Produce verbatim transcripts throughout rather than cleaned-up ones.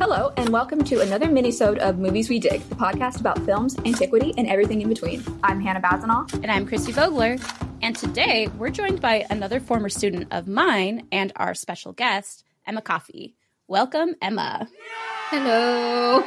Hello, and welcome to another minisode of Movies We Dig, the podcast about films, antiquity, and everything in between. I'm Hannah Bazanoff. And I'm Christy Vogler. And today, we're joined by another former student of mine and our special guest, Emma Coffey. Welcome, Emma. Hello.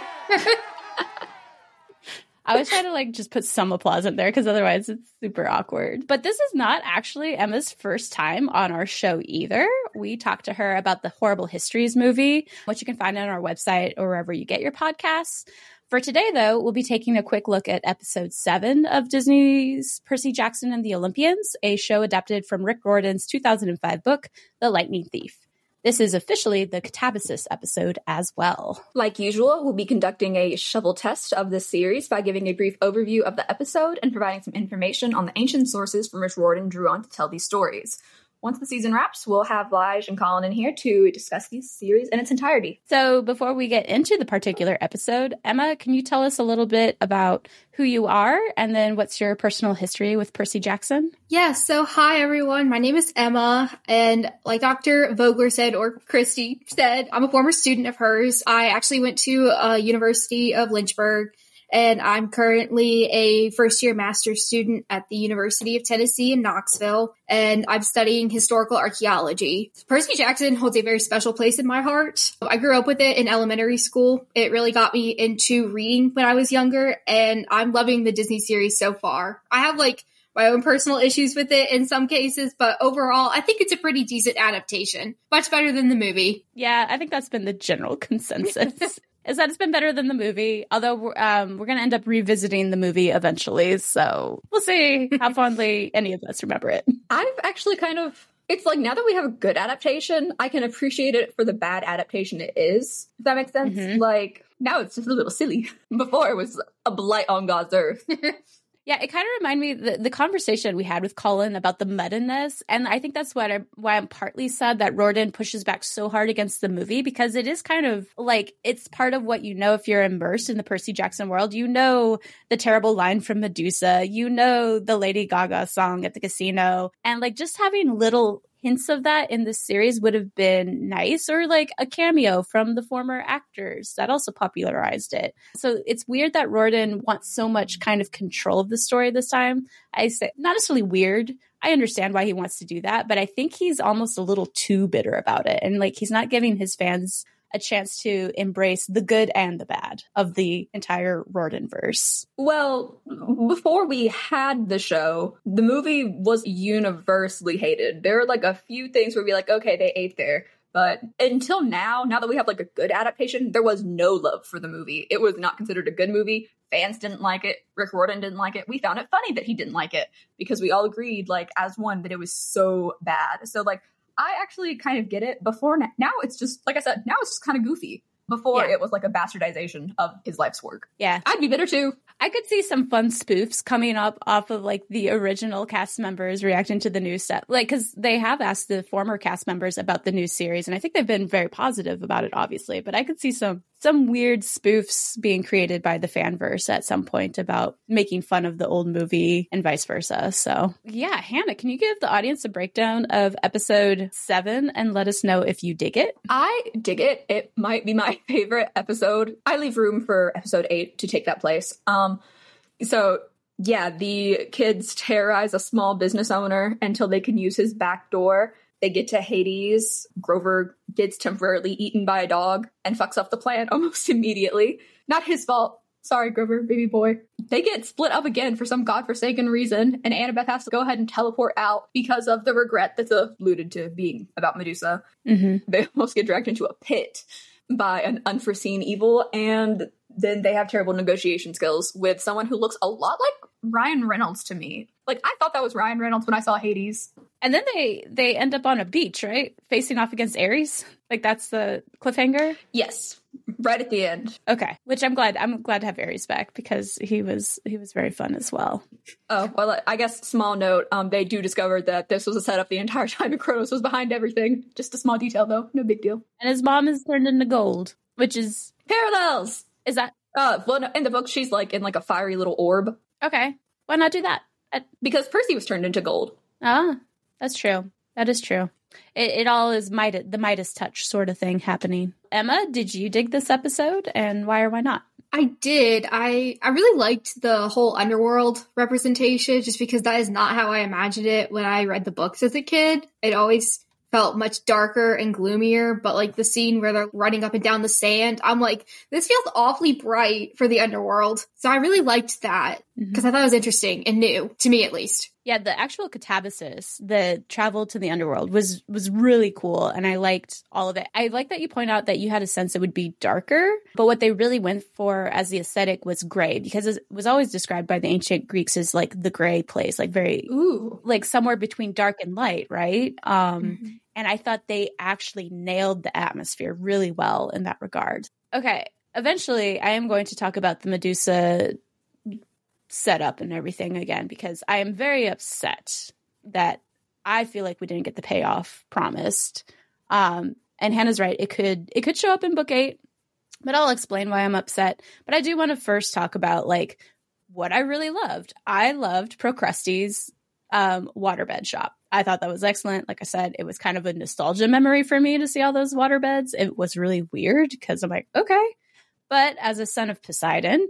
I was trying to, like, just put some applause in there because otherwise it's super awkward. But this is not actually Emma's first time on our show either. We talked to her about the Horrible Histories movie, which you can find on our website or wherever you get your podcasts. For today, though, we'll be taking a quick look at episode seven of Disney's Percy Jackson and the Olympians, a show adapted from Rick Riordan's two thousand five book, The Lightning Thief. This is officially the Katabasis episode as well. Like usual, we'll be conducting a shovel test of this series by giving a brief overview of the episode and providing some information on the ancient sources from which Riordan drew on to tell these stories. Once the season wraps, we'll have Lige and Colin in here to discuss the series in its entirety. So before we get into the particular episode, Emma, can you tell us a little bit about who you are and then what's your personal history with Percy Jackson? Yeah, so hi, everyone. My name is Emma. And like Doctor Vogler said, or Christy said, I'm a former student of hers. I actually went to uh, University of Lynchburg, and I'm currently a first-year master's student at the University of Tennessee in Knoxville, and I'm studying historical archaeology. Percy Jackson holds a very special place in my heart. I grew up with it in elementary school. It really got me into reading when I was younger, and I'm loving the Disney series so far. I have, like, my own personal issues with it in some cases, but overall, I think it's a pretty decent adaptation. Much better than the movie. Yeah, I think that's been the general consensus. Is that it's been better than the movie, although um, we're going to end up revisiting the movie eventually, so we'll see how fondly any of us remember it. I've actually kind of, it's like now that we have a good adaptation, I can appreciate it for the bad adaptation it is, if that makes sense. Mm-hmm. Like, now it's just a little silly. Before it was a blight on God's earth. Yeah, it kind of reminded me the, the conversation we had with Colin about the muddiness, and I think that's what I, why I'm partly sad that Riordan pushes back so hard against the movie, because it is kind of like, it's part of what you know if you're immersed in the Percy Jackson world. You know the terrible line from Medusa, you know the Lady Gaga song at the casino, and like just having little hints of that in this series would have been nice, or like a cameo from the former actors that also popularized it. So it's weird that Riordan wants so much kind of control of the story this time. I say not necessarily weird. I understand why he wants to do that, but I think he's almost a little too bitter about it. And like, he's not giving his fans a chance to embrace the good and the bad of the entire Riordanverse. Well, before we had the show, the movie was universally hated. There are like a few things where we're like, okay, they ate there. But until now, now that we have like a good adaptation, there was no love for the movie. It was not considered a good movie. Fans didn't like it. Rick Riordan didn't like it. We found it funny that he didn't like it because we all agreed like as one that it was so bad. So like, I actually kind of get it. Before now, now it's just, like I said, now it's just kind of goofy. Before, yeah, it was like a bastardization of his life's work. Yeah. I'd be bitter too. I could see some fun spoofs coming up off of like the original cast members reacting to the new stuff. Like, because they have asked the former cast members about the new series, and I think they've been very positive about it, obviously. But I could see some some weird spoofs being created by the fanverse at some point about making fun of the old movie and vice versa. So yeah, Hannah, can you give the audience a breakdown of episode seven and let us know if you dig it? I dig it. It might be my favorite episode. I leave room for episode eight to take that place. Um, so yeah, the kids terrorize a small business owner until they can use his back door. They get to Hades, Grover gets temporarily eaten by a dog and fucks up the plan almost immediately. Not his fault. Sorry, Grover, baby boy. They get split up again for some godforsaken reason, and Annabeth has to go ahead and teleport out because of the regret that's alluded to being about Medusa. Mm-hmm. They almost get dragged into a pit by an unforeseen evil, and then they have terrible negotiation skills with someone who looks a lot like Ryan Reynolds to me. Like, I thought that was Ryan Reynolds when I saw Hades. And then they, they end up on a beach, right? Facing off against Ares? Like, that's the cliffhanger? Yes. Right at the end. Okay. Which I'm glad. I'm glad to have Ares back because he was he was very fun as well. Oh, well, I guess small note, um, they do discover that this was a setup the entire time and Kronos was behind everything. Just a small detail, though. No big deal. And his mom is turned into gold, which is... Parallels! Is that... Uh, well, no, in the book, she's, like, in, like, a fiery little orb. Okay. Why not do that? I... Because Percy was turned into gold. Ah, that's true. That is true. it, it all is Midas, the Midas touch sort of thing happening. Emma, did you dig this episode, and why or why not? I did. I, I really liked the whole underworld representation, just because that is not how I imagined it when I read the books as a kid. It always felt much darker and gloomier, but like the scene where they're running up and down the sand, I'm like, this feels awfully bright for the underworld. So I really liked that because mm-hmm. I thought it was interesting and new, to me at least. Yeah, the actual Katabasis, the travel to the underworld, was was really cool, and I liked all of it. I like that you point out that you had a sense it would be darker, but what they really went for as the aesthetic was gray, because it was always described by the ancient Greeks as like the gray place, like very ooh, like somewhere between dark and light, right? Um, mm-hmm. And I thought they actually nailed the atmosphere really well in that regard. Okay, eventually I am going to talk about the Medusa set up and everything again, because I am very upset that I feel like we didn't get the payoff promised. Um, and Hannah's right. It could, it could show up in book eight, but I'll explain why I'm upset. But I do want to first talk about like what I really loved. I loved Procrustes' um, waterbed shop. I thought that was excellent. Like I said, it was kind of a nostalgia memory for me to see all those waterbeds. It was really weird because I'm like, okay. But as a son of Poseidon,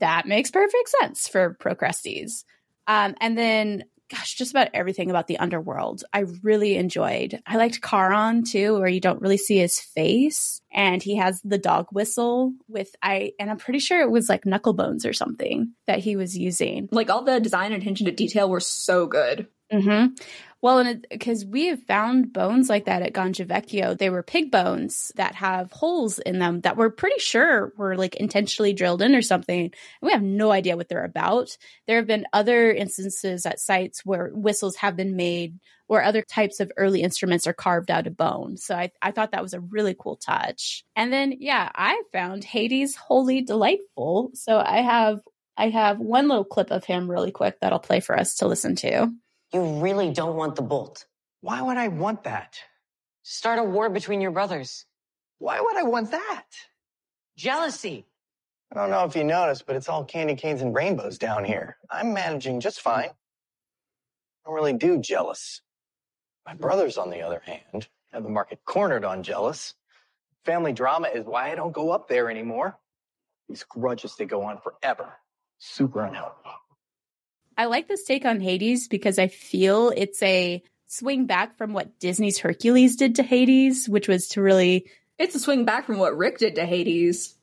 that makes perfect sense for Procrustes. Um, and then, gosh, just about everything about the underworld I really enjoyed. I liked Charon, too, where you don't really see his face. And he has the dog whistle with, I and I'm pretty sure it was like knuckle bones or something that he was using. Like, all the design and attention to detail were so good. Mm-hmm. Well, and because we have found bones like that at Ganjavecchio. They were pig bones that have holes in them that we're pretty sure were like intentionally drilled in or something. And we have no idea what they're about. There have been other instances at sites where whistles have been made or other types of early instruments are carved out of bone. So I, I thought that was a really cool touch. And then, yeah, I found Hades wholly delightful. So I have I have one little clip of him really quick that I'll play for us to listen to. You really don't want the bolt. Why would I want that? Start a war between your brothers. Why would I want that? Jealousy. I don't know if you noticed, but it's all candy canes and rainbows down here. I'm managing just fine. I don't really do jealous. My brothers, on the other hand, have the market cornered on jealous. Family drama is why I don't go up there anymore. These grudges, they go on forever. Super unhealthy. I like this take on Hades because I feel it's a swing back from what Disney's Hercules did to Hades, which was to really... It's a swing back from what Rick did to Hades.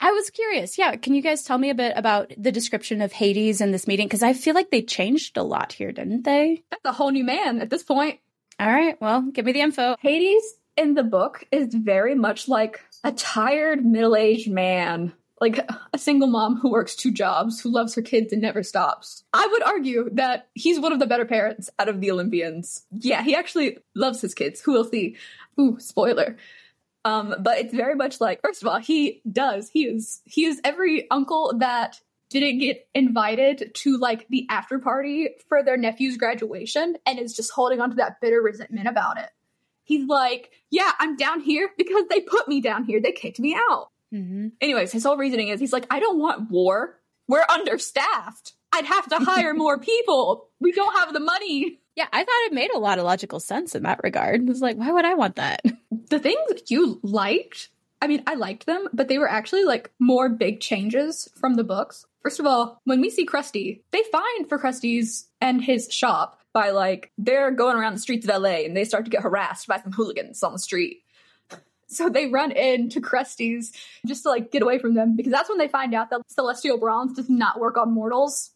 I was curious. Yeah. Can you guys tell me a bit about the description of Hades in this meeting? Because I feel like they changed a lot here, didn't they? That's a whole new man at this point. All right. Well, give me the info. Hades in the book is very much like a tired middle-aged man. Like a single mom who works two jobs, who loves her kids and never stops. I would argue that he's one of the better parents out of the Olympians. Yeah, he actually loves his kids. Who will see? Ooh, spoiler. Um, but it's very much like, first of all, he does. He is he is every uncle that didn't get invited to like the after party for their nephew's graduation and is just holding on to that bitter resentment about it. He's like, yeah, I'm down here because they put me down here. They kicked me out. Mm-hmm. Anyways, his whole reasoning is he's like, I don't want war. We're understaffed. I'd have to hire more people. We don't have the money. Yeah, I thought it made a lot of logical sense in that regard. It was like, why would I want that? The things you liked, I mean, I liked them, but they were actually like more big changes from the books. First of all, when we see Krusty, they find Procrustes and his shop by like, they're going around the streets of L A and they start to get harassed by some hooligans on the street. So they run into Krusties just to, like, get away from them. Because that's when they find out that Celestial Bronze does not work on mortals.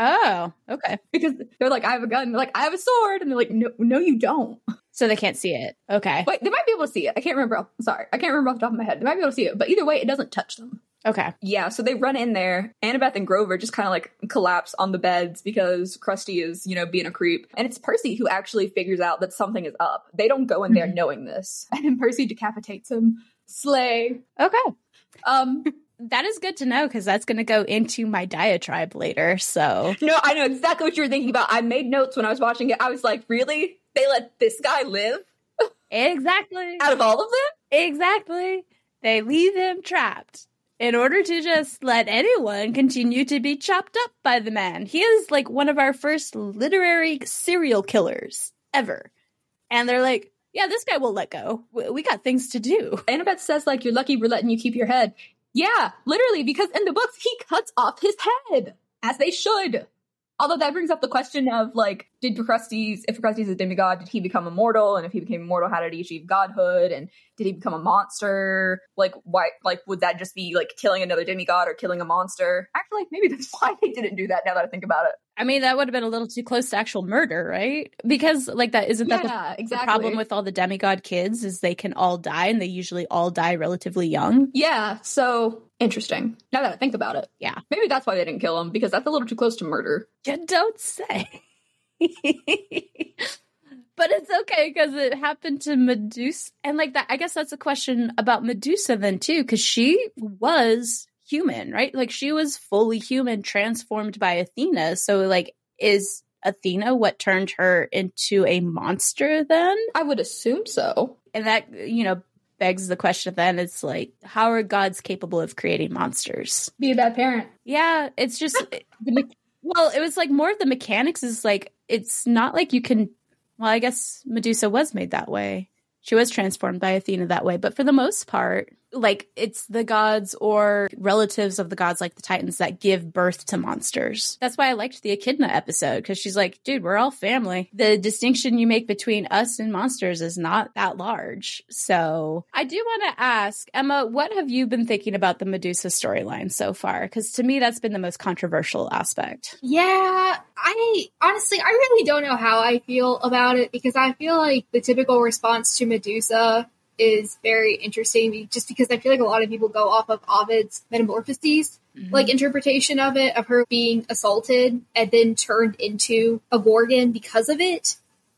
Oh, okay. Because they're like, I have a gun. They're like, I have a sword. And they're like, no, no, you don't. So they can't see it. Okay. Wait, they might be able to see it. I can't remember. I'm sorry. I can't remember off the top of my head. They might be able to see it. But either way, it doesn't touch them. Okay. Yeah, so they run in there. Annabeth and Grover just kind of, like, collapse on the beds because Krusty is, you know, being a creep. And it's Percy who actually figures out that something is up. They don't go in there knowing this. And then Percy decapitates him. Slay. Okay. Um... That is good to know because that's going to go into my diatribe later, so... No, I know exactly what you were thinking about. I made notes when I was watching it. I was like, really? They let this guy live? Exactly. Out of all of them? Exactly. They leave him trapped in order to just let anyone continue to be chopped up by the man. He is like one of our first literary serial killers ever. And they're like, yeah, this guy will let go. We got things to do. Annabeth says, like, you're lucky we're letting you keep your head. Yeah, literally, because in the books, he cuts off his head, as they should. Although that brings up the question of, like, did Procrustes, if Procrustes is a demigod, did he become immortal? And if he became immortal, how did he achieve godhood? And did he become a monster? Like, why, like, would that just be, like, killing another demigod or killing a monster? Actually, like, maybe that's why they didn't do that, now that I think about it. I mean, that would have been a little too close to actual murder, right? Because, like, that isn't that yeah, the, exactly. the problem with all the demigod kids is they can all die, and they usually all die relatively young. Yeah, so... Interesting. Now that I think about it. Yeah. Maybe that's why they didn't kill him, because that's a little too close to murder. You don't say. But it's okay, because it happened to Medusa. And like that, I guess that's a question about Medusa then too, because she was human, right? Like she was fully human, transformed by Athena. So like, is Athena what turned her into a monster then? I would assume so. And that, you know, begs the question then, it's like, how are gods capable of creating monsters? Be a bad parent. Yeah, it's just, it, me- well, it was like more of the mechanics is like, it's not like you can, well, I guess Medusa was made that way. She was transformed by Athena that way. But for the most part, like, it's the gods or relatives of the gods like the Titans that give birth to monsters. That's why I liked the Echidna episode, because she's like, dude, we're all family. The distinction you make between us and monsters is not that large. So I do want to ask, Emma, what have you been thinking about the Medusa storyline so far? Because to me, that's been the most controversial aspect. Yeah, I honestly, I really don't know how I feel about it, because I feel like the typical response to Medusa is very interesting, just because I feel like a lot of people go off of Ovid's Metamorphoses, mm-hmm. like interpretation of it, of her being assaulted and then turned into a gorgon because of it.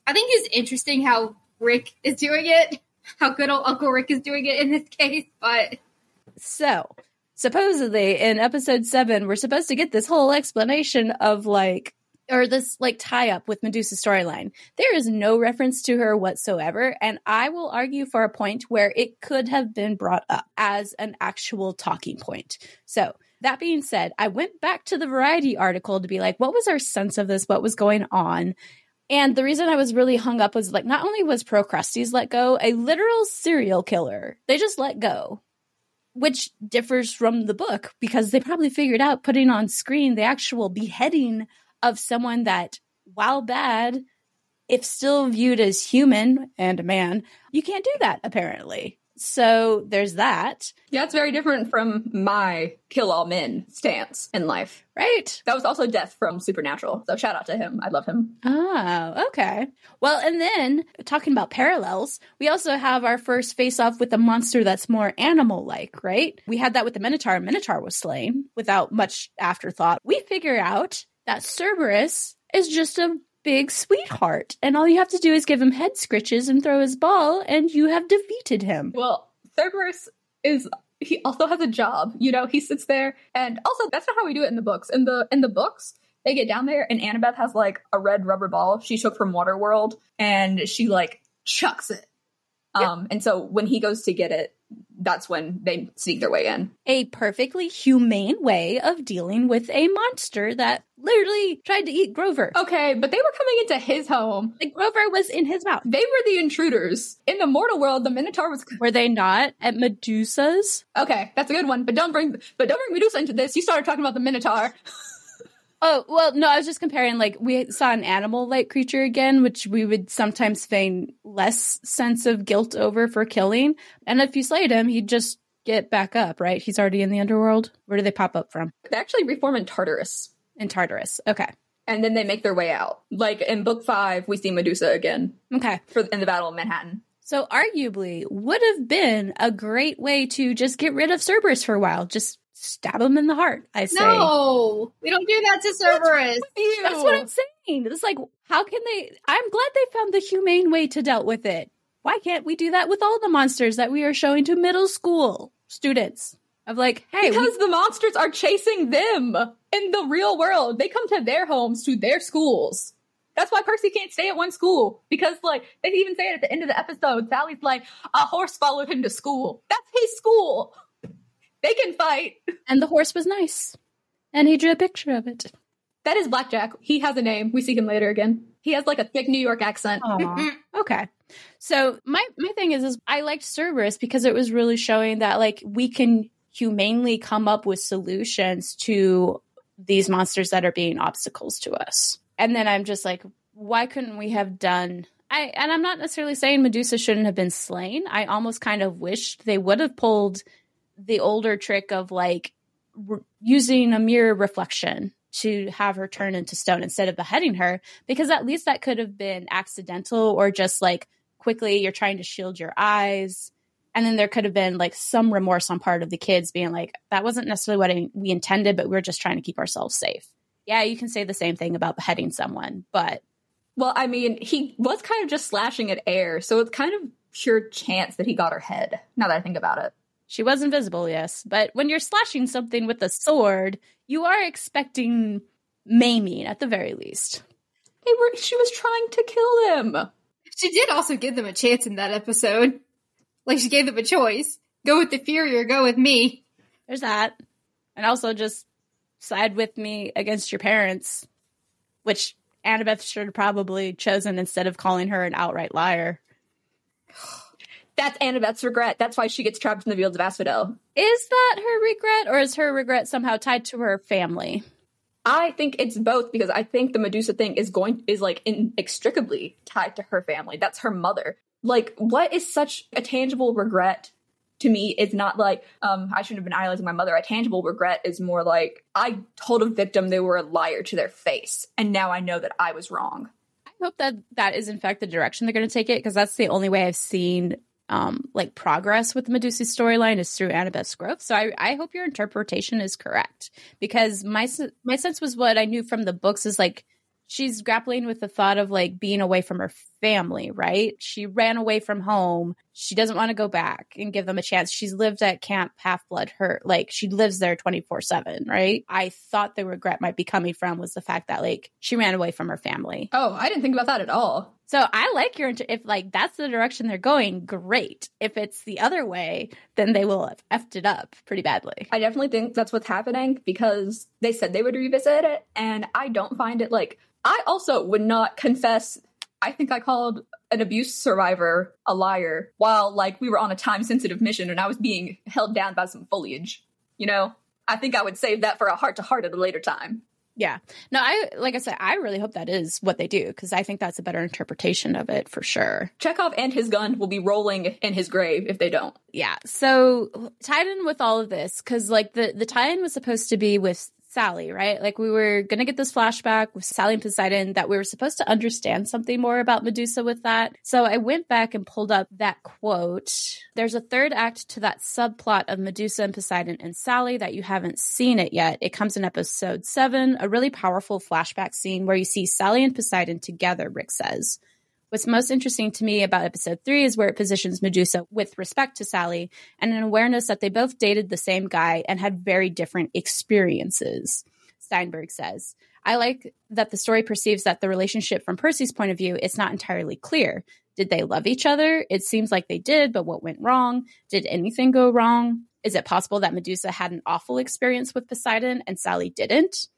I think it's interesting how Rick is doing it, how good old Uncle Rick is doing it in this case. But so supposedly in episode seven, we're supposed to get this whole explanation of like, or this like tie up with Medusa's storyline. There is no reference to her whatsoever. And I will argue for a point where it could have been brought up as an actual talking point. So that being said, I went back to the Variety article to be like, what was our sense of this? What was going on? And the reason I was really hung up was like, not only was Procrustes let go, a literal serial killer, they just let go, which differs from the book because they probably figured out putting on screen the actual beheading of someone that, while bad, if still viewed as human and a man, you can't do that, apparently. So there's that. Yeah, it's very different from my kill all men stance in life. Right. That was also Death from Supernatural. So shout out to him. I love him. Oh, okay. Well, and then talking about parallels, we also have our first face off with a monster that's more animal-like, right? We had that with the Minotaur. Minotaur was slain without much afterthought. We figure out that Cerberus is just a big sweetheart, and all you have to do is give him head scritches and throw his ball, and you have defeated him. Well, Cerberus is, he also has a job, you know, he sits there, and also that's not how we do it in the books. In the in the books, they get down there, and Annabeth has, like, a red rubber ball she took from Waterworld, and she, like, chucks it. Yeah. Um, and so when he goes to get it, that's when they sneak their way in. A perfectly humane way of dealing with a monster that literally tried to eat Grover. Okay, but they were coming into his home. Like, Grover was in his mouth. They were the intruders. In the mortal world, the Minotaur was... Were they not at Medusa's? Okay, that's a good one, but don't bring but don't bring Medusa into this. You started talking about the Minotaur. Oh, well, no, I was just comparing, like, we saw an animal-like creature again, which we would sometimes feign less sense of guilt over for killing. And if you slayed him, he'd just get back up, right? He's already in the underworld. Where do they pop up from? They actually reform in Tartarus. In Tartarus, okay. And then they make their way out. Like, in book five, we see Medusa again. Okay. For, in the Battle of Manhattan. So, arguably, would have been a great way to just get rid of Cerberus for a while. Just... stab him in the heart, I say. No, we don't do that to Cerberus. That's, that's what I'm saying. It's like, how can they? I'm glad they found the humane way to deal with it. Why can't we do that with all the monsters that we are showing to middle school students? Of like, hey. Because we- the monsters are chasing them in the real world. They come to their homes, to their schools. That's why Percy can't stay at one school. Because, like, they even say it at the end of the episode. Sally's like, a horse followed him to school. That's his school. They can fight. And the horse was nice. And he drew a picture of it. That is Blackjack. He has a name. We see him later again. He has like a thick New York accent. Okay. So my, my thing is, is I liked Cerberus because it was really showing that like we can humanely come up with solutions to these monsters that are being obstacles to us. And then I'm just like, why couldn't we have done... I, and I'm not necessarily saying Medusa shouldn't have been slain. I almost kind of wished they would have pulled the older trick of like re- using a mirror reflection to have her turn into stone instead of beheading her, because at least that could have been accidental or just like quickly you're trying to shield your eyes. And then there could have been like some remorse on part of the kids being like, that wasn't necessarily what I, we intended, but we we're just trying to keep ourselves safe. Yeah, you can say the same thing about beheading someone, but... Well, I mean, he was kind of just slashing at air, so it's kind of pure chance that he got her head, now that I think about it. She was invisible, yes. But when you're slashing something with a sword, you are expecting maiming, at the very least. They were. She was trying to kill them. She did also give them a chance in that episode. Like, she gave them a choice. Go with the Fury or go with me. There's that. And also just side with me against your parents, which... Annabeth should have probably chosen instead of calling her an outright liar. That's Annabeth's regret. That's why she gets trapped in the fields of Asphodel. Is that her regret, or is her regret somehow tied to her family? I think it's both, because I think the Medusa thing is going is like inextricably tied to her family. That's her mother. Like, what is such a tangible regret to me is not like, um, I shouldn't have been idolizing my mother. A tangible regret is more like, I told a victim they were a liar to their face, and now I know that I was wrong. I hope that that is, in fact, the direction they're going to take it, because that's the only way I've seen, um, like, progress with the Medusa storyline is through Annabeth's growth. So I, I hope your interpretation is correct, because my, my sense was what I knew from the books is, like, she's grappling with the thought of, like, being away from her family, right? She ran away from home. She doesn't want to go back and give them a chance. She's lived at Camp Half-Blood Hurt. Like, she lives there twenty-four seven, right? I thought the regret might be coming from was the fact that, like, she ran away from her family. Oh, I didn't think about that at all. So I like your... Inter- if, like, that's the direction they're going, great. If it's the other way, then they will have effed it up pretty badly. I definitely think that's what's happening, because they said they would revisit it, and I don't find it, like... I also would not confess. I think I called an abuse survivor a liar while, like, we were on a time-sensitive mission and I was being held down by some foliage, you know? I think I would save that for a heart-to-heart at a later time. Yeah. No, I like I said, I really hope that is what they do, because I think that's a better interpretation of it for sure. Chekhov and his gun will be rolling in his grave if they don't. Yeah. So tied in with all of this, because, like, the, the tie-in was supposed to be with... Sally, right? Like, we were going to get this flashback with Sally and Poseidon that we were supposed to understand something more about Medusa with that. So I went back and pulled up that quote. There's a third act to that subplot of Medusa and Poseidon and Sally that you haven't seen it yet. It comes in episode seven, a really powerful flashback scene where you see Sally and Poseidon together, Rick says. What's most interesting to me about episode three is where it positions Medusa with respect to Sally, and an awareness that they both dated the same guy and had very different experiences, Steinberg says. I like that the story perceives that the relationship from Percy's point of view, it's not entirely clear. Did they love each other? It seems like they did, but what went wrong? Did anything go wrong? Is it possible that Medusa had an awful experience with Poseidon and Sally didn't?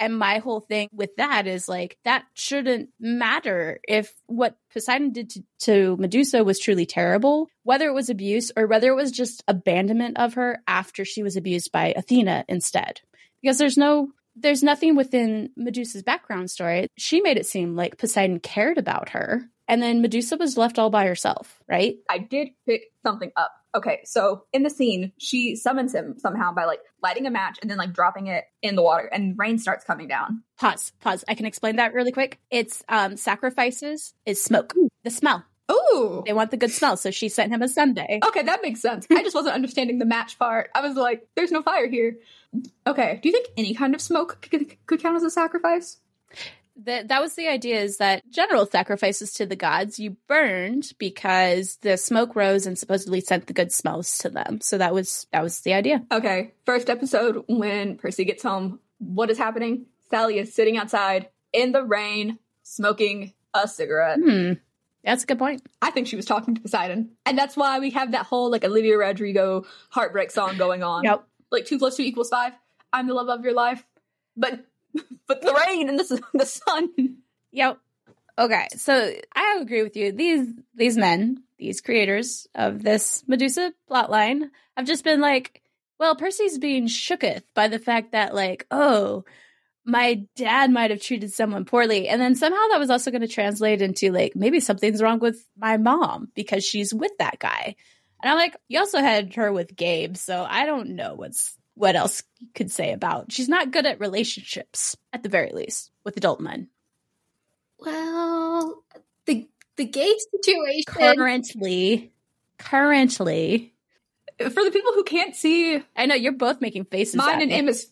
And my whole thing with that is, like, that shouldn't matter if what Poseidon did to, to Medusa was truly terrible, whether it was abuse or whether it was just abandonment of her after she was abused by Athena instead. Because there's no, there's nothing within Medusa's background story. She made it seem like Poseidon cared about her. And then Medusa was left all by herself, right? I did pick something up. Okay, so in the scene, she summons him somehow by, like, lighting a match and then, like, dropping it in the water, and rain starts coming down. Pause, pause. I can explain that really quick. It's um, sacrifices is smoke. Ooh. The smell. Ooh. They want the good smell, so she sent him a sundae. Okay, that makes sense. I just wasn't understanding the match part. I was like, there's no fire here. Okay, do you think any kind of smoke could, could count as a sacrifice? That that was the idea, is that general sacrifices to the gods you burned because the smoke rose and supposedly sent the good smells to them. So that was that was the idea. Okay. First episode, when Percy gets home, what is happening? Sally is sitting outside in the rain smoking a cigarette. Hmm. That's a good point. I think she was talking to Poseidon. And that's why we have that whole, like, Olivia Rodrigo heartbreak song going on. Yep. Like, two plus two equals five. I'm the love of your life. But... But the rain and the, the sun. Yep. Okay, so I agree with you. These these men, these creators of this Medusa plotline, have just been like, well, Percy's being shooketh by the fact that, like, oh, my dad might have treated someone poorly. And then somehow that was also going to translate into, like, maybe something's wrong with my mom because she's with that guy. And I'm like, you also had her with Gabe, so I don't know what's what else you could say about. She's not good at relationships, at the very least, with adult men. Well, the the Gabe situation currently, currently. For the people who can't see, I know you're both making faces. Mine at and me. Emma's,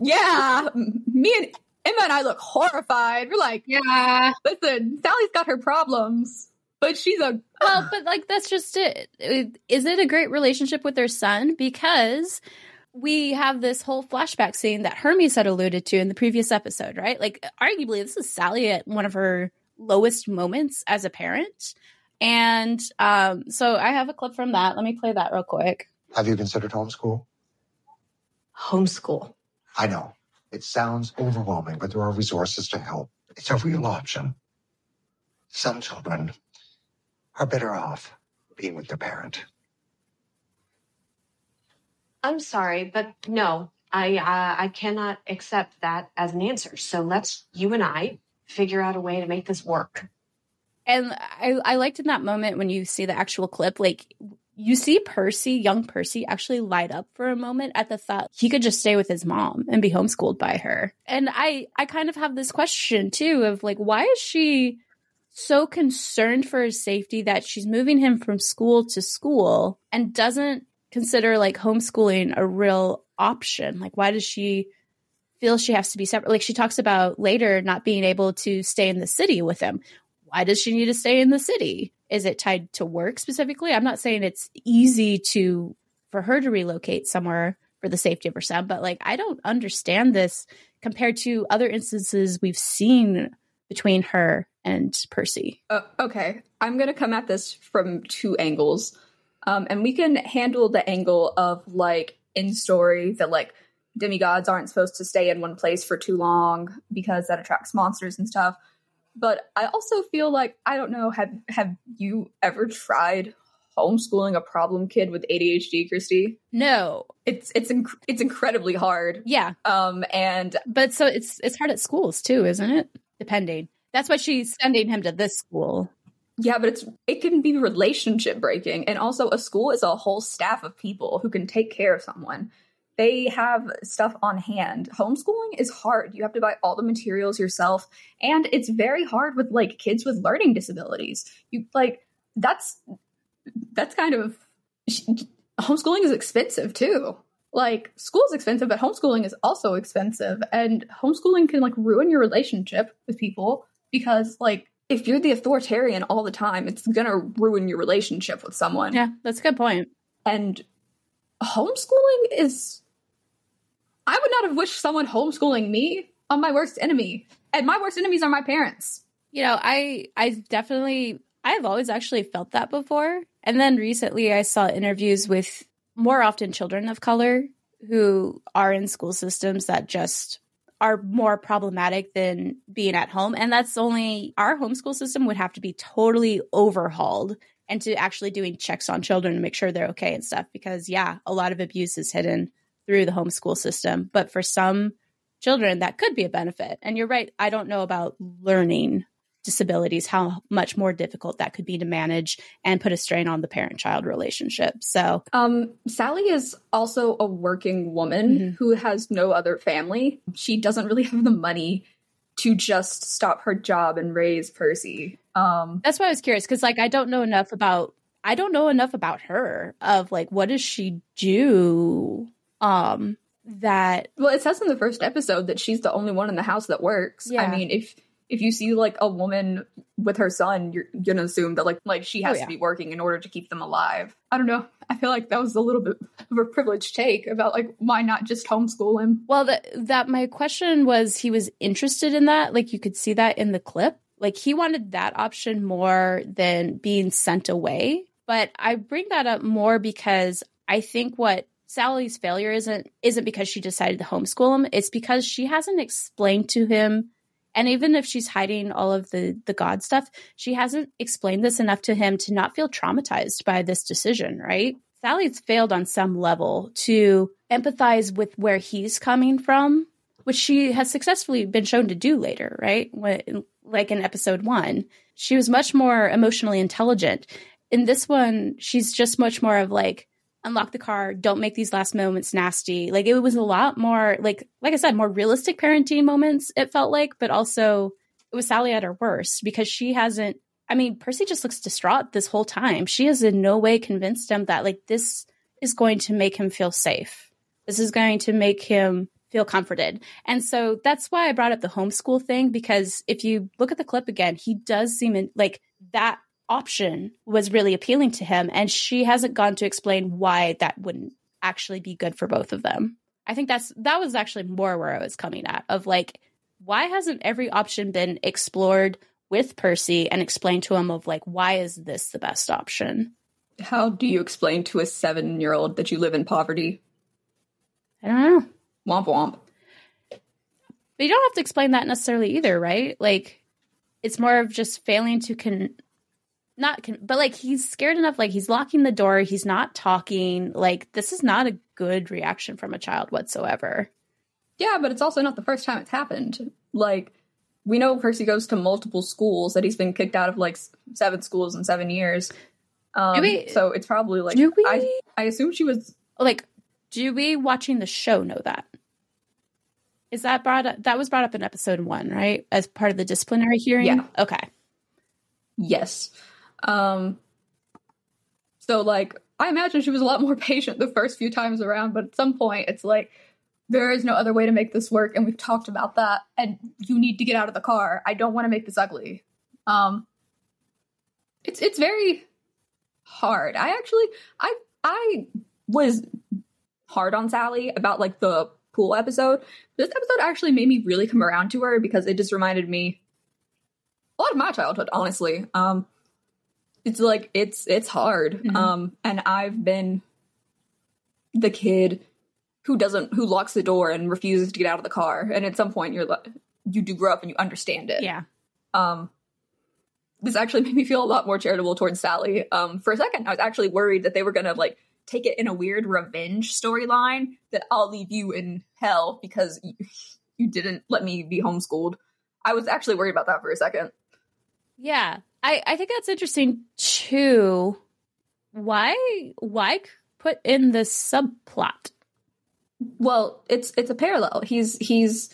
yeah. Me and Emma and I look horrified. We're like, yeah. Listen, Sally's got her problems, but she's a well. But like, that's just it. Is it a great relationship with their son? Because we have this whole flashback scene that Hermes had alluded to in the previous episode, right? Like, arguably, this is Sally at one of her lowest moments as a parent. And um, so I have a clip from that. Let me play that real quick. Have you considered homeschool? Homeschool. I know. It sounds overwhelming, but there are resources to help. It's a real option. Some children are better off being with their parent. I'm sorry, but no, I uh, I cannot accept that as an answer. So let's, you and I, figure out a way to make this work. And I, I liked in that moment when you see the actual clip, like, you see Percy, young Percy, actually light up for a moment at the thought he could just stay with his mom and be homeschooled by her. And I, I kind of have this question, too, of, like, why is she so concerned for his safety that she's moving him from school to school and doesn't consider, like, homeschooling a real option? Like, why does she feel she has to be separate? Like, she talks about later not being able to stay in the city with him. Why does she need to stay in the city? Is it tied to work specifically? I'm not saying it's easy to for her to relocate somewhere for the safety of her son, but, like, I don't understand this compared to other instances we've seen between her and Percy. Uh, okay, I'm going to come at this from two angles. Um, and we can handle the angle of, like, in story that, like, demigods aren't supposed to stay in one place for too long because that attracts monsters and stuff. But I also feel like, I don't know, have have you ever tried homeschooling a problem kid with A D H D, Christy? No. It's it's inc- it's incredibly hard. Yeah. Um. And but so it's it's hard at schools too, isn't it? Depending. That's why she's sending him to this school. Yeah, but it's it can be relationship breaking. And also, a school is a whole staff of people who can take care of someone. They have stuff on hand. Homeschooling is hard. You have to buy all the materials yourself. And it's very hard with, like, kids with learning disabilities. You like, that's that's kind of homeschooling is expensive, too. Like, school's expensive, but homeschooling is also expensive. And homeschooling can, like, ruin your relationship with people because, like, if you're the authoritarian all the time, it's going to ruin your relationship with someone. Yeah, that's a good point. And homeschooling is... I would not have wished someone homeschooling me on my worst enemy. And my worst enemies are my parents. You know, I I definitely... I've always actually felt that before. And then recently I saw interviews with more often children of color who are in school systems that just are more problematic than being at home. And that's only our homeschool system would have to be totally overhauled and to actually doing checks on children to make sure they're okay and stuff. Because, yeah, a lot of abuse is hidden through the homeschool system. But for some children, that could be a benefit. And you're right. I don't know about learning disabilities, how much more difficult that could be to manage and put a strain on the parent-child relationship. So um, Sally is also a working woman mm-hmm. who has no other family. She doesn't really have the money to just stop her job and raise Percy. Um, That's why I was curious, because, like, I don't know enough about I don't know enough about her of, like, what does she do um, that... Well, it says in the first episode that she's the only one in the house that works. Yeah. I mean, if... If you see, like, a woman with her son, you're going to assume that, like, like she has oh, yeah. to be working in order to keep them alive. I don't know. I feel like that was a little bit of a privileged take about, like, why not just homeschool him? Well, that, that my question was he was interested in that. Like, you could see that in the clip. Like, he wanted that option more than being sent away. But I bring that up more because I think what Sally's failure isn't isn't because she decided to homeschool him. It's because she hasn't explained to him And even if she's hiding all of the, the god stuff, she hasn't explained this enough to him to not feel traumatized by this decision, right? Sally's failed on some level to empathize with where he's coming from, which she has successfully been shown to do later, right? When, like in episode one, she was much more emotionally intelligent. In this one, she's just much more of like, unlock the car, don't make these last moments nasty. Like it was a lot more, like like I said, more realistic parenting moments, it felt like, but also it was Sally at her worst because she hasn't, I mean, Percy just looks distraught this whole time. She has in no way convinced him that like this is going to make him feel safe. This is going to make him feel comforted. And so that's why I brought up the homeschool thing, because if you look at the clip again, he does seem in, like that option was really appealing to him, and she hasn't gone to explain why that wouldn't actually be good for both of them. I think that's that was actually more where I was coming at, of like, why hasn't every option been explored with Percy and explained to him of like, why is this the best option? How do you explain to a seven-year-old that you live in poverty? I don't know. Womp womp. But you don't have to explain that necessarily either, right? Like, it's more of just failing to con- Not, con- but like he's scared enough, like he's locking the door, he's not talking. Like, this is not a good reaction from a child whatsoever. Yeah, but it's also not the first time it's happened. Like, we know Percy goes to multiple schools, that he's been kicked out of like seven schools in seven years. Um, we, so it's probably like, do we, I, I assume she was like, do we watching the show know that? Is that brought up? That was brought up in episode one, right? As part of the disciplinary hearing? Yeah. Okay. Yes. Um, so like, I imagine she was a lot more patient the first few times around, but at some point it's like, there is no other way to make this work. And we've talked about that, and you need to get out of the car. I don't want to make this ugly. Um, it's, it's very hard. I actually, I, I was hard on Sally about like the pool episode. This episode actually made me really come around to her, because it just reminded me a lot of my childhood, honestly. Um, It's like, it's it's hard. Mm-hmm. Um, and I've been the kid who doesn't, who locks the door and refuses to get out of the car. And at some point you're you do grow up and you understand it. Yeah. Um, this actually made me feel a lot more charitable towards Sally. Um, for a second, I was actually worried that they were going to like take it in a weird revenge storyline, that I'll leave you in hell because you, you didn't let me be homeschooled. I was actually worried about that for a second. Yeah. I, I think that's interesting, too. Why why put in this subplot? Well, it's it's a parallel. He's he's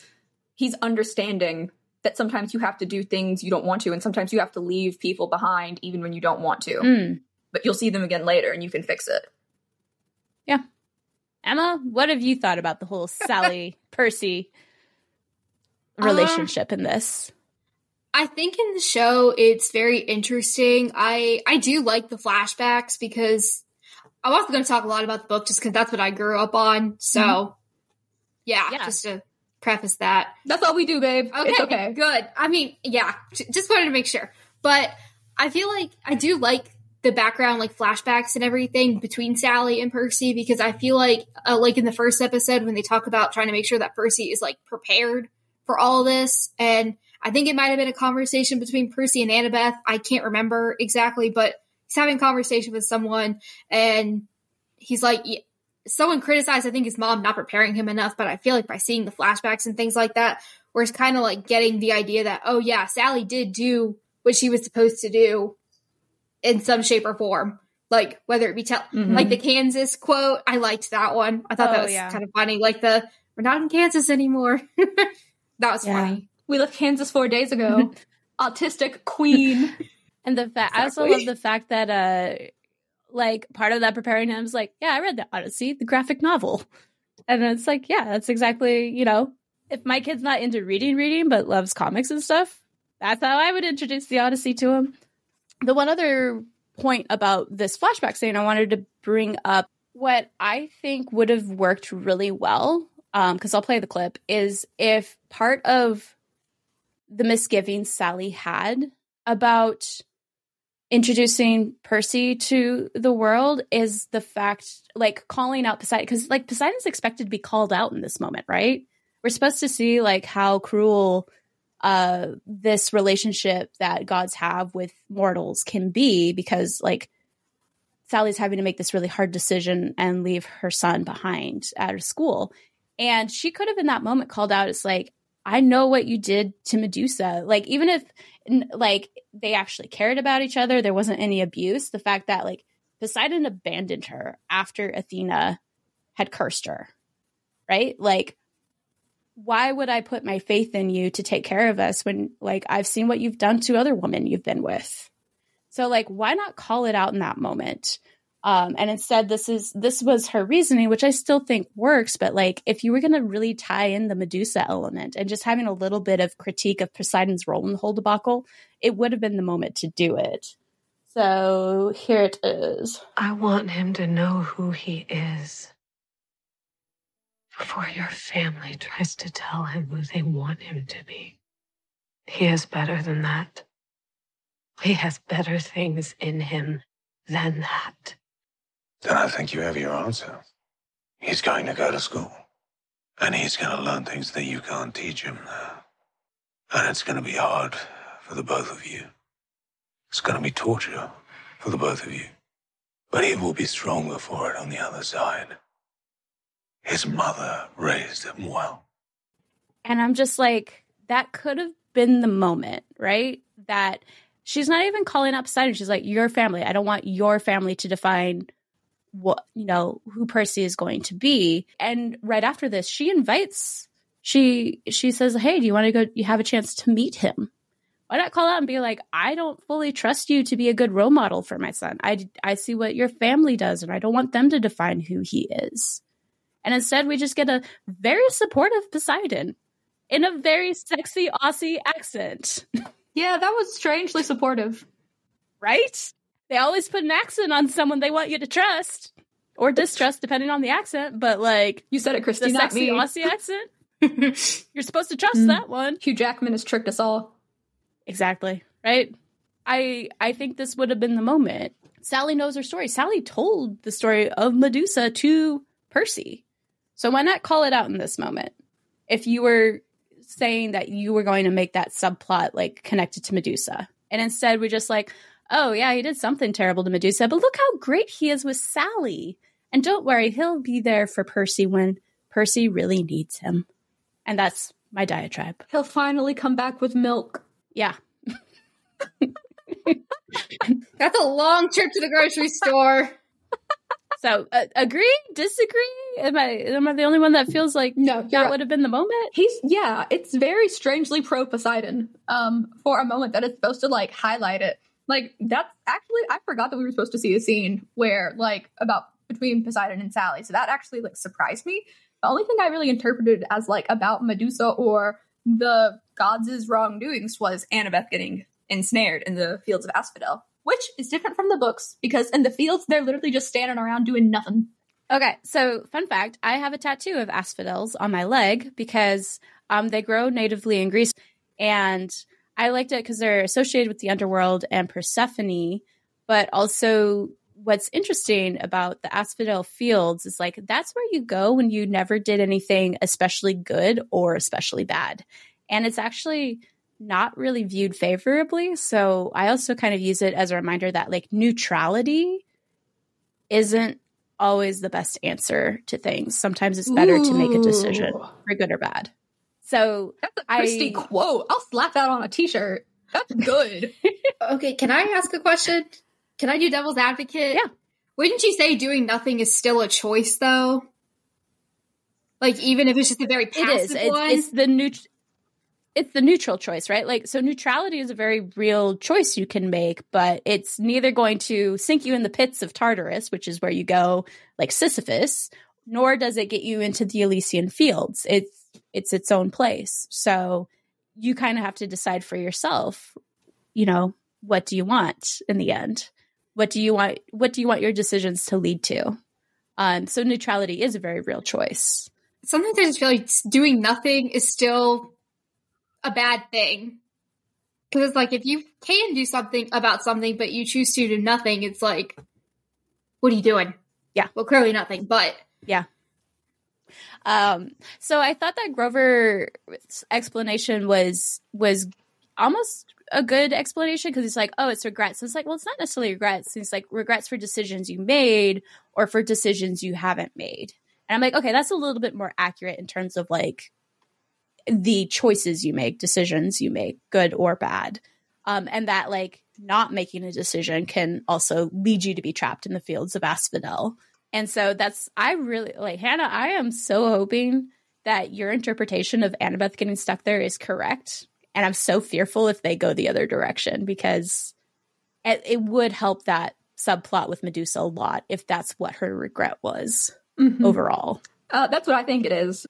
he's understanding that sometimes you have to do things you don't want to, and sometimes you have to leave people behind even when you don't want to. Mm. But you'll see them again later, and you can fix it. Yeah. Emma, what have you thought about the whole Sally-Percy relationship uh. in this? I think in the show, it's very interesting. I, I do like the flashbacks, because I'm also going to talk a lot about the book just because that's what I grew up on. So, mm-hmm. yeah, yeah, just to preface that. That's all we do, babe. Okay, it's okay. Good. I mean, yeah, just wanted to make sure. But I feel like I do like the background, like flashbacks and everything between Sally and Percy, because I feel like, uh, like in the first episode when they talk about trying to make sure that Percy is like prepared for all this, and I think it might have been a conversation between Percy and Annabeth. I can't remember exactly, but he's having a conversation with someone, and he's like, yeah, someone criticized, I think, his mom not preparing him enough, but I feel like by seeing the flashbacks and things like that, where it's kind of like getting the idea that, oh yeah, Sally did do what she was supposed to do in some shape or form. Like, whether it be, tell- mm-hmm. like the Kansas quote, I liked that one. I thought oh, that was yeah. kind of funny. Like the, we're not in Kansas anymore. That was yeah. funny. We left Kansas four days ago. Autistic queen. And the fact, exactly. I also love the fact that, uh, like, part of that preparing him is like, yeah, I read the Odyssey, the graphic novel. And it's like, yeah, that's exactly, you know, if my kid's not into reading, reading, but loves comics and stuff, that's how I would introduce the Odyssey to him. The one other point about this flashback scene I wanted to bring up, what I think would have worked really well, um, because I'll play the clip, is if part of the misgivings Sally had about introducing Percy to the world is the fact, like, calling out Poseidon, because like Poseidon's expected to be called out in this moment, right? We're supposed to see like how cruel uh, this relationship that gods have with mortals can be, because like Sally's having to make this really hard decision and leave her son behind at her school. And she could have in that moment called out, it's like, I know what you did to Medusa. Like, even if like they actually cared about each other, there wasn't any abuse. The fact that like Poseidon abandoned her after Athena had cursed her, right? Like, why would I put my faith in you to take care of us when like I've seen what you've done to other women you've been with? So like, why not call it out in that moment? Um, and instead, this is this was her reasoning, which I still think works. But like, if you were going to really tie in the Medusa element and just having a little bit of critique of Poseidon's role in the whole debacle, it would have been the moment to do it. So here it is. I want him to know who he is before your family tries to tell him who they want him to be. He is better than that. He has better things in him than that. Then I think you have your answer. He's going to go to school. And he's going to learn things that you can't teach him now. And it's going to be hard for the both of you. It's going to be torture for the both of you. But he will be stronger for it on the other side. His mother raised him well. And I'm just like, that could have been the moment, right? That she's not even calling up Poseidon. She's like, your family. I don't want your family to define what, you know, who Percy is going to be. And right after this, she invites, she she says, hey, do you want to go, you have a chance to meet him? Why not call out and be like, I don't fully trust you to be a good role model for my son. I, I see what your family does, and I don't want them to define who he is. And instead, we just get a very supportive Poseidon in a very sexy Aussie accent. Yeah, that was strangely supportive. Right? They always put an accent on someone they want you to trust or distrust, depending on the accent. But like, you said it, Christine, the sexy Aussie accent. You're supposed to trust mm. that one. Hugh Jackman has tricked us all. Exactly. Right? I I think this would have been the moment. Sally knows her story. Sally told the story of Medusa to Percy. So why not call it out in this moment? If you were saying that you were going to make that subplot like connected to Medusa. And instead we're just like, oh yeah, he did something terrible to Medusa, but look how great he is with Sally. And don't worry, he'll be there for Percy when Percy really needs him. And that's my diatribe. He'll finally come back with milk. Yeah. That's a long trip to the grocery store. So, uh, agree? Disagree? Am I am I the only one that feels like no, that right. would have been the moment? He's yeah, it's very strangely pro Poseidon um, for a moment that it's supposed to like highlight it. Like that's actually, I forgot that we were supposed to see a scene where like about between Poseidon and Sally. So that actually like surprised me. The only thing I really interpreted as like about Medusa or the gods' wrongdoings was Annabeth getting ensnared in the fields of Asphodel. Which is different from the books, because in the fields, they're literally just standing around doing nothing. Okay, so fun fact, I have a tattoo of asphodels on my leg because um, they grow natively in Greece. And I liked it because they're associated with the underworld and Persephone. But also what's interesting about the asphodel fields is like, that's where you go when you never did anything especially good or especially bad. And it's actually not really viewed favorably. So I also kind of use it as a reminder that like neutrality isn't always the best answer to things. Sometimes it's better Ooh. to make a decision for good or bad. So that's a Christy I, quote. I'll slap that on a t-shirt. That's good. Okay. Can I ask a question? Can I do devil's advocate? Yeah. Wouldn't you say doing nothing is still a choice though? Like even if it's just a very passive it is. one? It's, it's the neutral. It's the neutral choice, right? Like, so neutrality is a very real choice you can make, but it's neither going to sink you in the pits of Tartarus, which is where you go like Sisyphus, nor does it get you into the Elysian Fields. It's it's its own place. So you kind of have to decide for yourself, you know, what do you want in the end? What do you want? What do you want your decisions to lead to? Um, so neutrality is a very real choice. Sometimes I just feel like doing nothing is still a bad thing, because it's like if you can do something about something but you choose to do nothing, it's like, what are you doing? Yeah, well, clearly nothing, but yeah, Um, so I thought that Grover's explanation was was almost a good explanation, because it's like, oh, it's regrets. It's like, well, it's not necessarily regrets. It's like regrets for decisions you made or for decisions you haven't made. And I'm like, okay, that's a little bit more accurate in terms of like the choices you make, decisions you make, good or bad. Um, and that like not making a decision can also lead you to be trapped in the fields of Asphodel. And so that's, I really like, Hannah, I am so hoping that your interpretation of Annabeth getting stuck there is correct. And I'm so fearful if they go the other direction, because it, it would help that subplot with Medusa a lot if that's what her regret was mm-hmm. overall. Uh, that's what I think it is.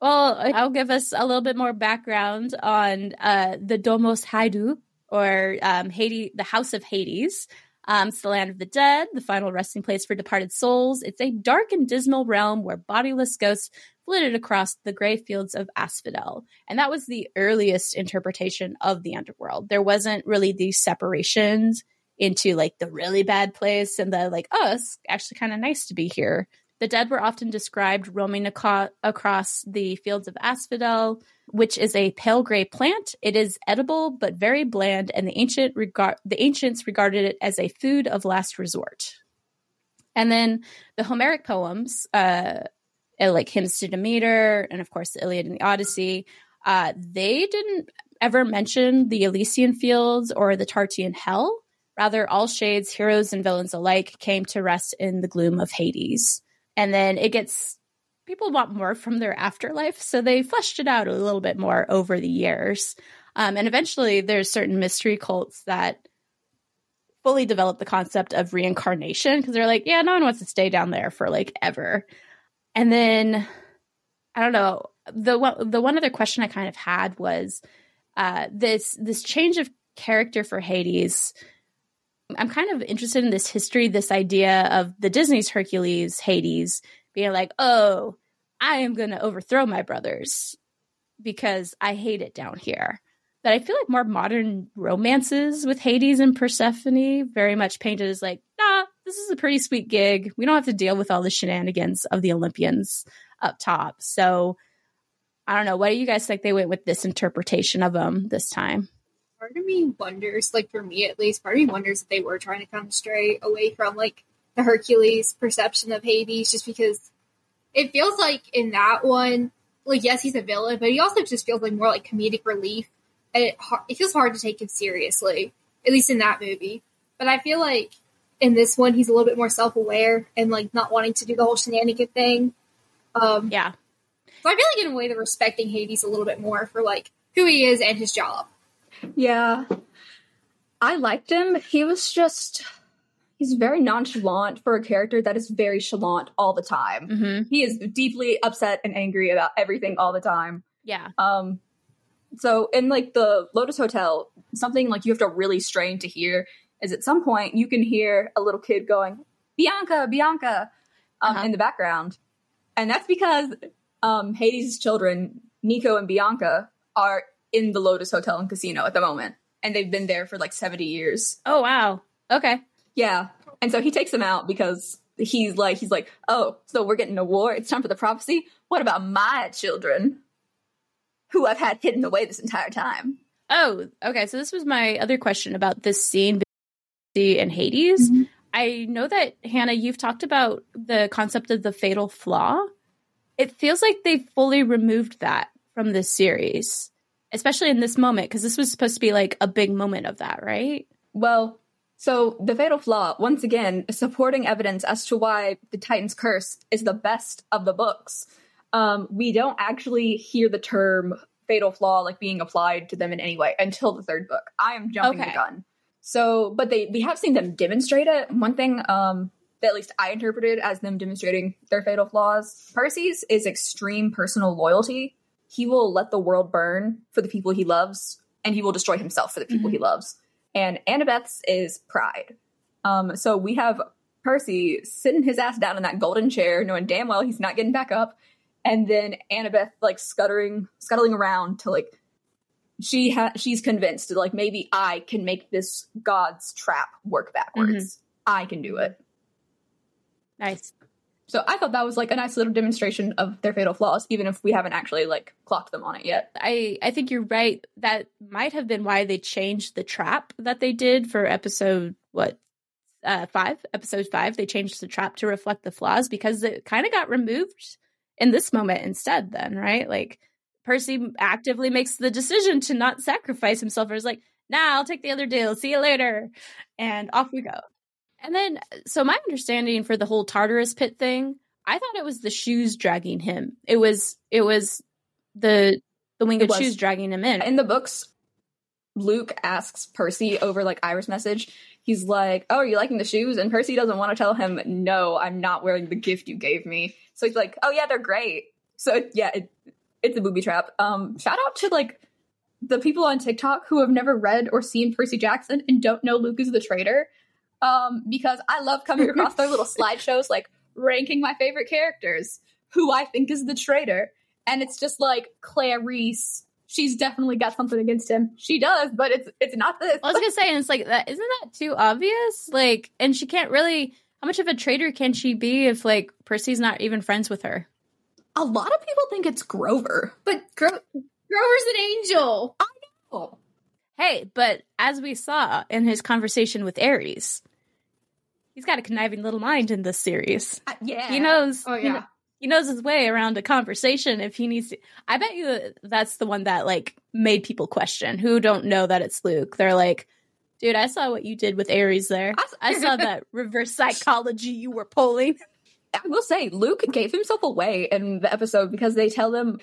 Well, I'll give us a little bit more background on uh, the Domos Haidu, or um, Hades, the House of Hades. Um, it's the land of the dead, the final resting place for departed souls. It's a dark and dismal realm where bodiless ghosts flitted across the gray fields of Asphodel. And that was the earliest interpretation of the underworld. There wasn't really these separations into like the really bad place and the like, oh, it's actually kind of nice to be here. The dead were often described roaming aco- across the fields of Asphodel, which is a pale gray plant. It is edible, but very bland, and the ancient rega- the ancients regarded it as a food of last resort. And then the Homeric poems, uh, like hymns to Demeter, and of course the Iliad and the Odyssey, uh, they didn't ever mention the Elysian Fields or the Tartessian Hell. Rather, all shades, heroes and villains alike, came to rest in the gloom of Hades. And then it gets, people want more from their afterlife, so they fleshed it out a little bit more over the years. Um, and eventually there's certain mystery cults that fully develop the concept of reincarnation, because they're like, yeah, no one wants to stay down there for like ever. And then, I don't know, the, the one other question I kind of had was uh, this this change of character for Hades. I'm kind of interested in this history, this idea of the Disney's Hercules, Hades, being like, oh, I am going to overthrow my brothers because I hate it down here. But I feel like more modern romances with Hades and Persephone very much painted as like, nah, this is a pretty sweet gig. We don't have to deal with all the shenanigans of the Olympians up top. So I don't know. What do you guys think they went with this interpretation of them this time? Part of me wonders, like for me at least, part of me wonders if they were trying to kind of stray away from like the Hercules perception of Hades, just because it feels like in that one, like yes, he's a villain, but he also just feels like more like comedic relief, and it, it feels hard to take him seriously, at least in that movie. But I feel like in this one, he's a little bit more self-aware and like not wanting to do the whole shenanigan thing. Um, yeah, so I feel like in a way they're respecting Hades a little bit more for like who he is and his job. Yeah, I liked him. He was just, he's very nonchalant for a character that is very chalant all the time. Mm-hmm. He is deeply upset and angry about everything all the time. Yeah. Um. So in like the Lotus Hotel, something like you have to really strain to hear is at some point you can hear a little kid going, Bianca, Bianca, um, uh-huh. in the background. And that's because um, Hades' children, Nico and Bianca, are in the Lotus Hotel and Casino at the moment. And they've been there for like seventy years. Oh, wow. Okay. Yeah. And so he takes them out because he's like, he's like, oh, so we're getting a war. It's time for the prophecy. What about my children who I've had hidden away this entire time? Oh, okay. So this was my other question about this scene in Hades. Mm-hmm. I know that, Hannah, you've talked about the concept of the fatal flaw. It feels like they fully removed that from this series. Especially in this moment, because this was supposed to be like a big moment of that, right? Well, so the fatal flaw, once again, supporting evidence as to why the Titan's Curse is the best of the books. Um, we don't actually hear the term fatal flaw like being applied to them in any way until the third book. I am jumping okay. the gun. So, but they we have seen them demonstrate it. One thing um, that at least I interpreted as them demonstrating their fatal flaws, Percy's is extreme personal loyalty. He will let the world burn for the people he loves, and he will destroy himself for the people mm-hmm. he loves. And Annabeth's is pride. Um, so we have Percy sitting his ass down in that golden chair, knowing damn well he's not getting back up. And then Annabeth, like, scuttering, scuttling around to, like, she ha- she's convinced that, like, maybe I can make this god's trap work backwards. Mm-hmm. I can do it. Nice. So I thought that was like a nice little demonstration of their fatal flaws, even if we haven't actually like clocked them on it yet. I, I think you're right. That might have been why they changed the trap that they did for episode, what, uh, five? Episode five, they changed the trap to reflect the flaws because it kind of got removed in this moment instead then, right? Like Percy actively makes the decision to not sacrifice himself. Or is like, nah, I'll take the other deal. See you later. And off we go. And then, so my understanding for the whole Tartarus pit thing, I thought it was the shoes dragging him. It was, it was the the winged shoes dragging him in. In the books, Luke asks Percy over like Iris' message. He's like, "Oh, are you liking the shoes?" And Percy doesn't want to tell him, "No, I'm not wearing the gift you gave me." So he's like, "Oh yeah, they're great." So it, yeah, it, it's a booby trap. Um, shout out to like the people on TikTok who have never read or seen Percy Jackson and don't know Luke is the traitor. Um, because I love coming across their little slideshows, like ranking my favorite characters, who I think is the traitor. And it's just like Clarice, she's definitely got something against him. She does, but it's it's not this. I was going to say, and it's like, that, isn't that too obvious? Like, and she can't really, how much of a traitor can she be if like Percy's not even friends with her? A lot of people think it's Grover. But Gro- Grover's an angel. I know. Hey, but as we saw in his conversation with Ares, he's got a conniving little mind in this series. Uh, yeah. He knows, oh, yeah. He, kn- he knows his way around a conversation if he needs to. I bet you that's the one that, like, made people question who don't know that it's Luke. They're like, dude, I saw what you did with Ares there. I, I saw that reverse psychology you were pulling. I will say, Luke gave himself away in the episode because they tell him,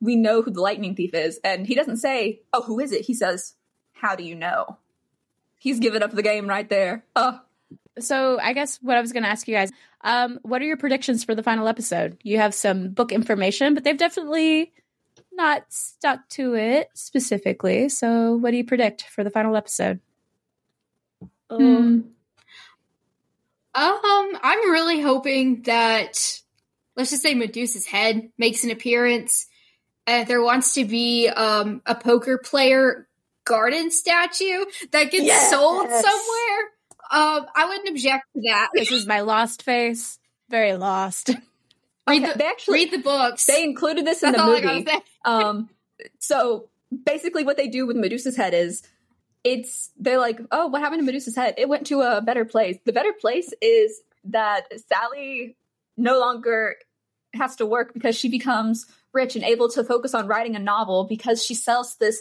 we know who the lightning thief is. And he doesn't say, oh, who is it? He says, how do you know? He's given up the game right there. Oh. So I guess what I was going to ask you guys, um, what are your predictions for the final episode? You have some book information, but they've definitely not stuck to it specifically. So what do you predict for the final episode? Um, hmm. um I'm really hoping that, let's just say Medusa's head makes an appearance. And there wants to be um, a poker player garden statue that gets yes. sold somewhere. Um, I wouldn't object to that. This is my lost face. Very lost. Read, okay. the, they actually, read the books. They included this in That's the all movie. I gotta say. um, so basically what they do with Medusa's head is it's they're like, oh, what happened to Medusa's head? It went to a better place. The better place is that Sally no longer has to work because she becomes rich and able to focus on writing a novel because she sells this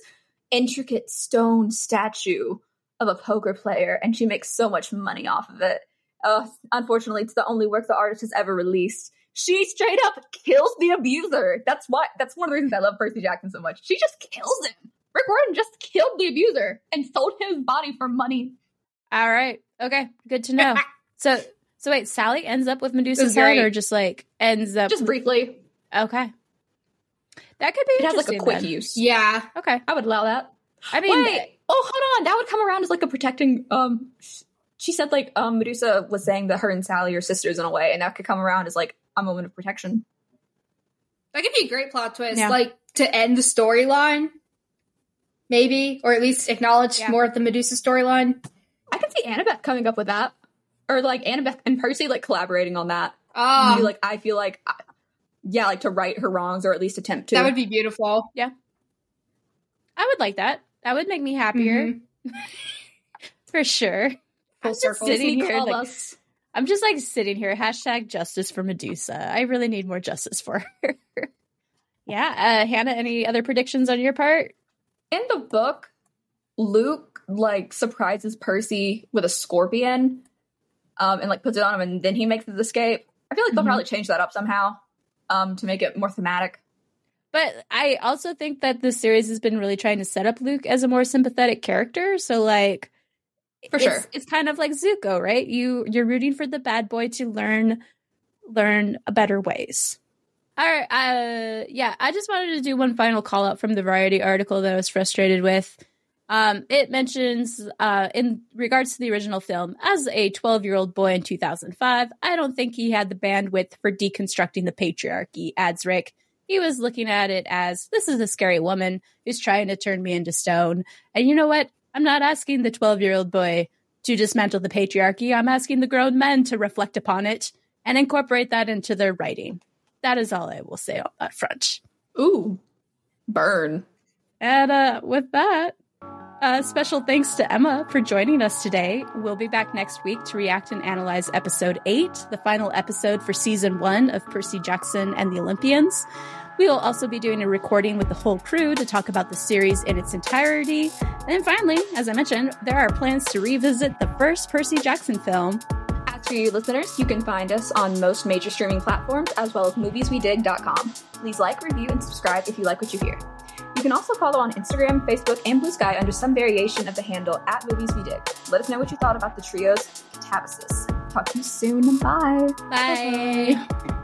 intricate stone statue of a poker player, and she makes so much money off of it. Uh, unfortunately, it's the only work the artist has ever released. She straight up kills the abuser. That's why. That's one of the reasons I love Percy Jackson so much. She just kills him. Rick Riordan just killed the abuser and sold his body for money. All right. Okay. Good to know. so, so wait, Sally ends up with Medusa's head, or just like ends up just briefly? Okay. That could be it interesting. It has like a quick then. use. Yeah. Okay. I would allow that. I mean, wait. Oh, hold on. That would come around as like a protecting. Um, she said like um Medusa was saying that her and Sally are sisters in a way, and that could come around as like a moment of protection. That could be a great plot twist, yeah. like to end the storyline, maybe, or at least acknowledge yeah. more of the Medusa storyline. I could see Annabeth coming up with that, or like Annabeth and Percy like collaborating on that. Oh, maybe, like I feel like. I- Yeah, like to right her wrongs or at least attempt to. That would be beautiful. Yeah. I would like that. That would make me happier. Mm-hmm. For sure. Full circle. Sitting here, like, I'm just like sitting here. Hashtag justice for Medusa. I really need more justice for her. yeah. Uh, Hannah, any other predictions on your part? In the book, Luke like surprises Percy with a scorpion um, and like puts it on him and then he makes his escape. I feel like they'll mm-hmm. probably change that up somehow. Um, to make it more thematic. But I also think that this series has been really trying to set up Luke as a more sympathetic character. So, like, for sure, it's, it's kind of like Zuko, right? You you're rooting for the bad boy to learn learn better ways. All right, uh, yeah. I just wanted to do one final call out from the Variety article that I was frustrated with. Um, it mentions, uh, in regards to the original film, as a twelve-year-old boy in two thousand five, I don't think he had the bandwidth for deconstructing the patriarchy, adds Rick. He was looking at it as, this is a scary woman who's trying to turn me into stone. And you know what? I'm not asking the twelve-year-old boy to dismantle the patriarchy. I'm asking the grown men to reflect upon it and incorporate that into their writing. That is all I will say on that front. Ooh, burn. And uh, with that, uh, special thanks to Emma for joining us today. We'll be back next week to react and analyze episode eight, the final episode for season one of Percy Jackson and the Olympians. We will also be doing a recording with the whole crew to talk about the series in its entirety. And finally, as I mentioned, there are plans to revisit the first Percy Jackson film. As for you listeners, you can find us on most major streaming platforms as well as movies we dig dot com. Please like, review, and subscribe if you like what you hear. You can also follow on Instagram, Facebook, and Blue Sky under some variation of the handle at movies we dig. Let us know what you thought about the trio's Katabasis. Talk to you soon. Bye. Bye. Bye.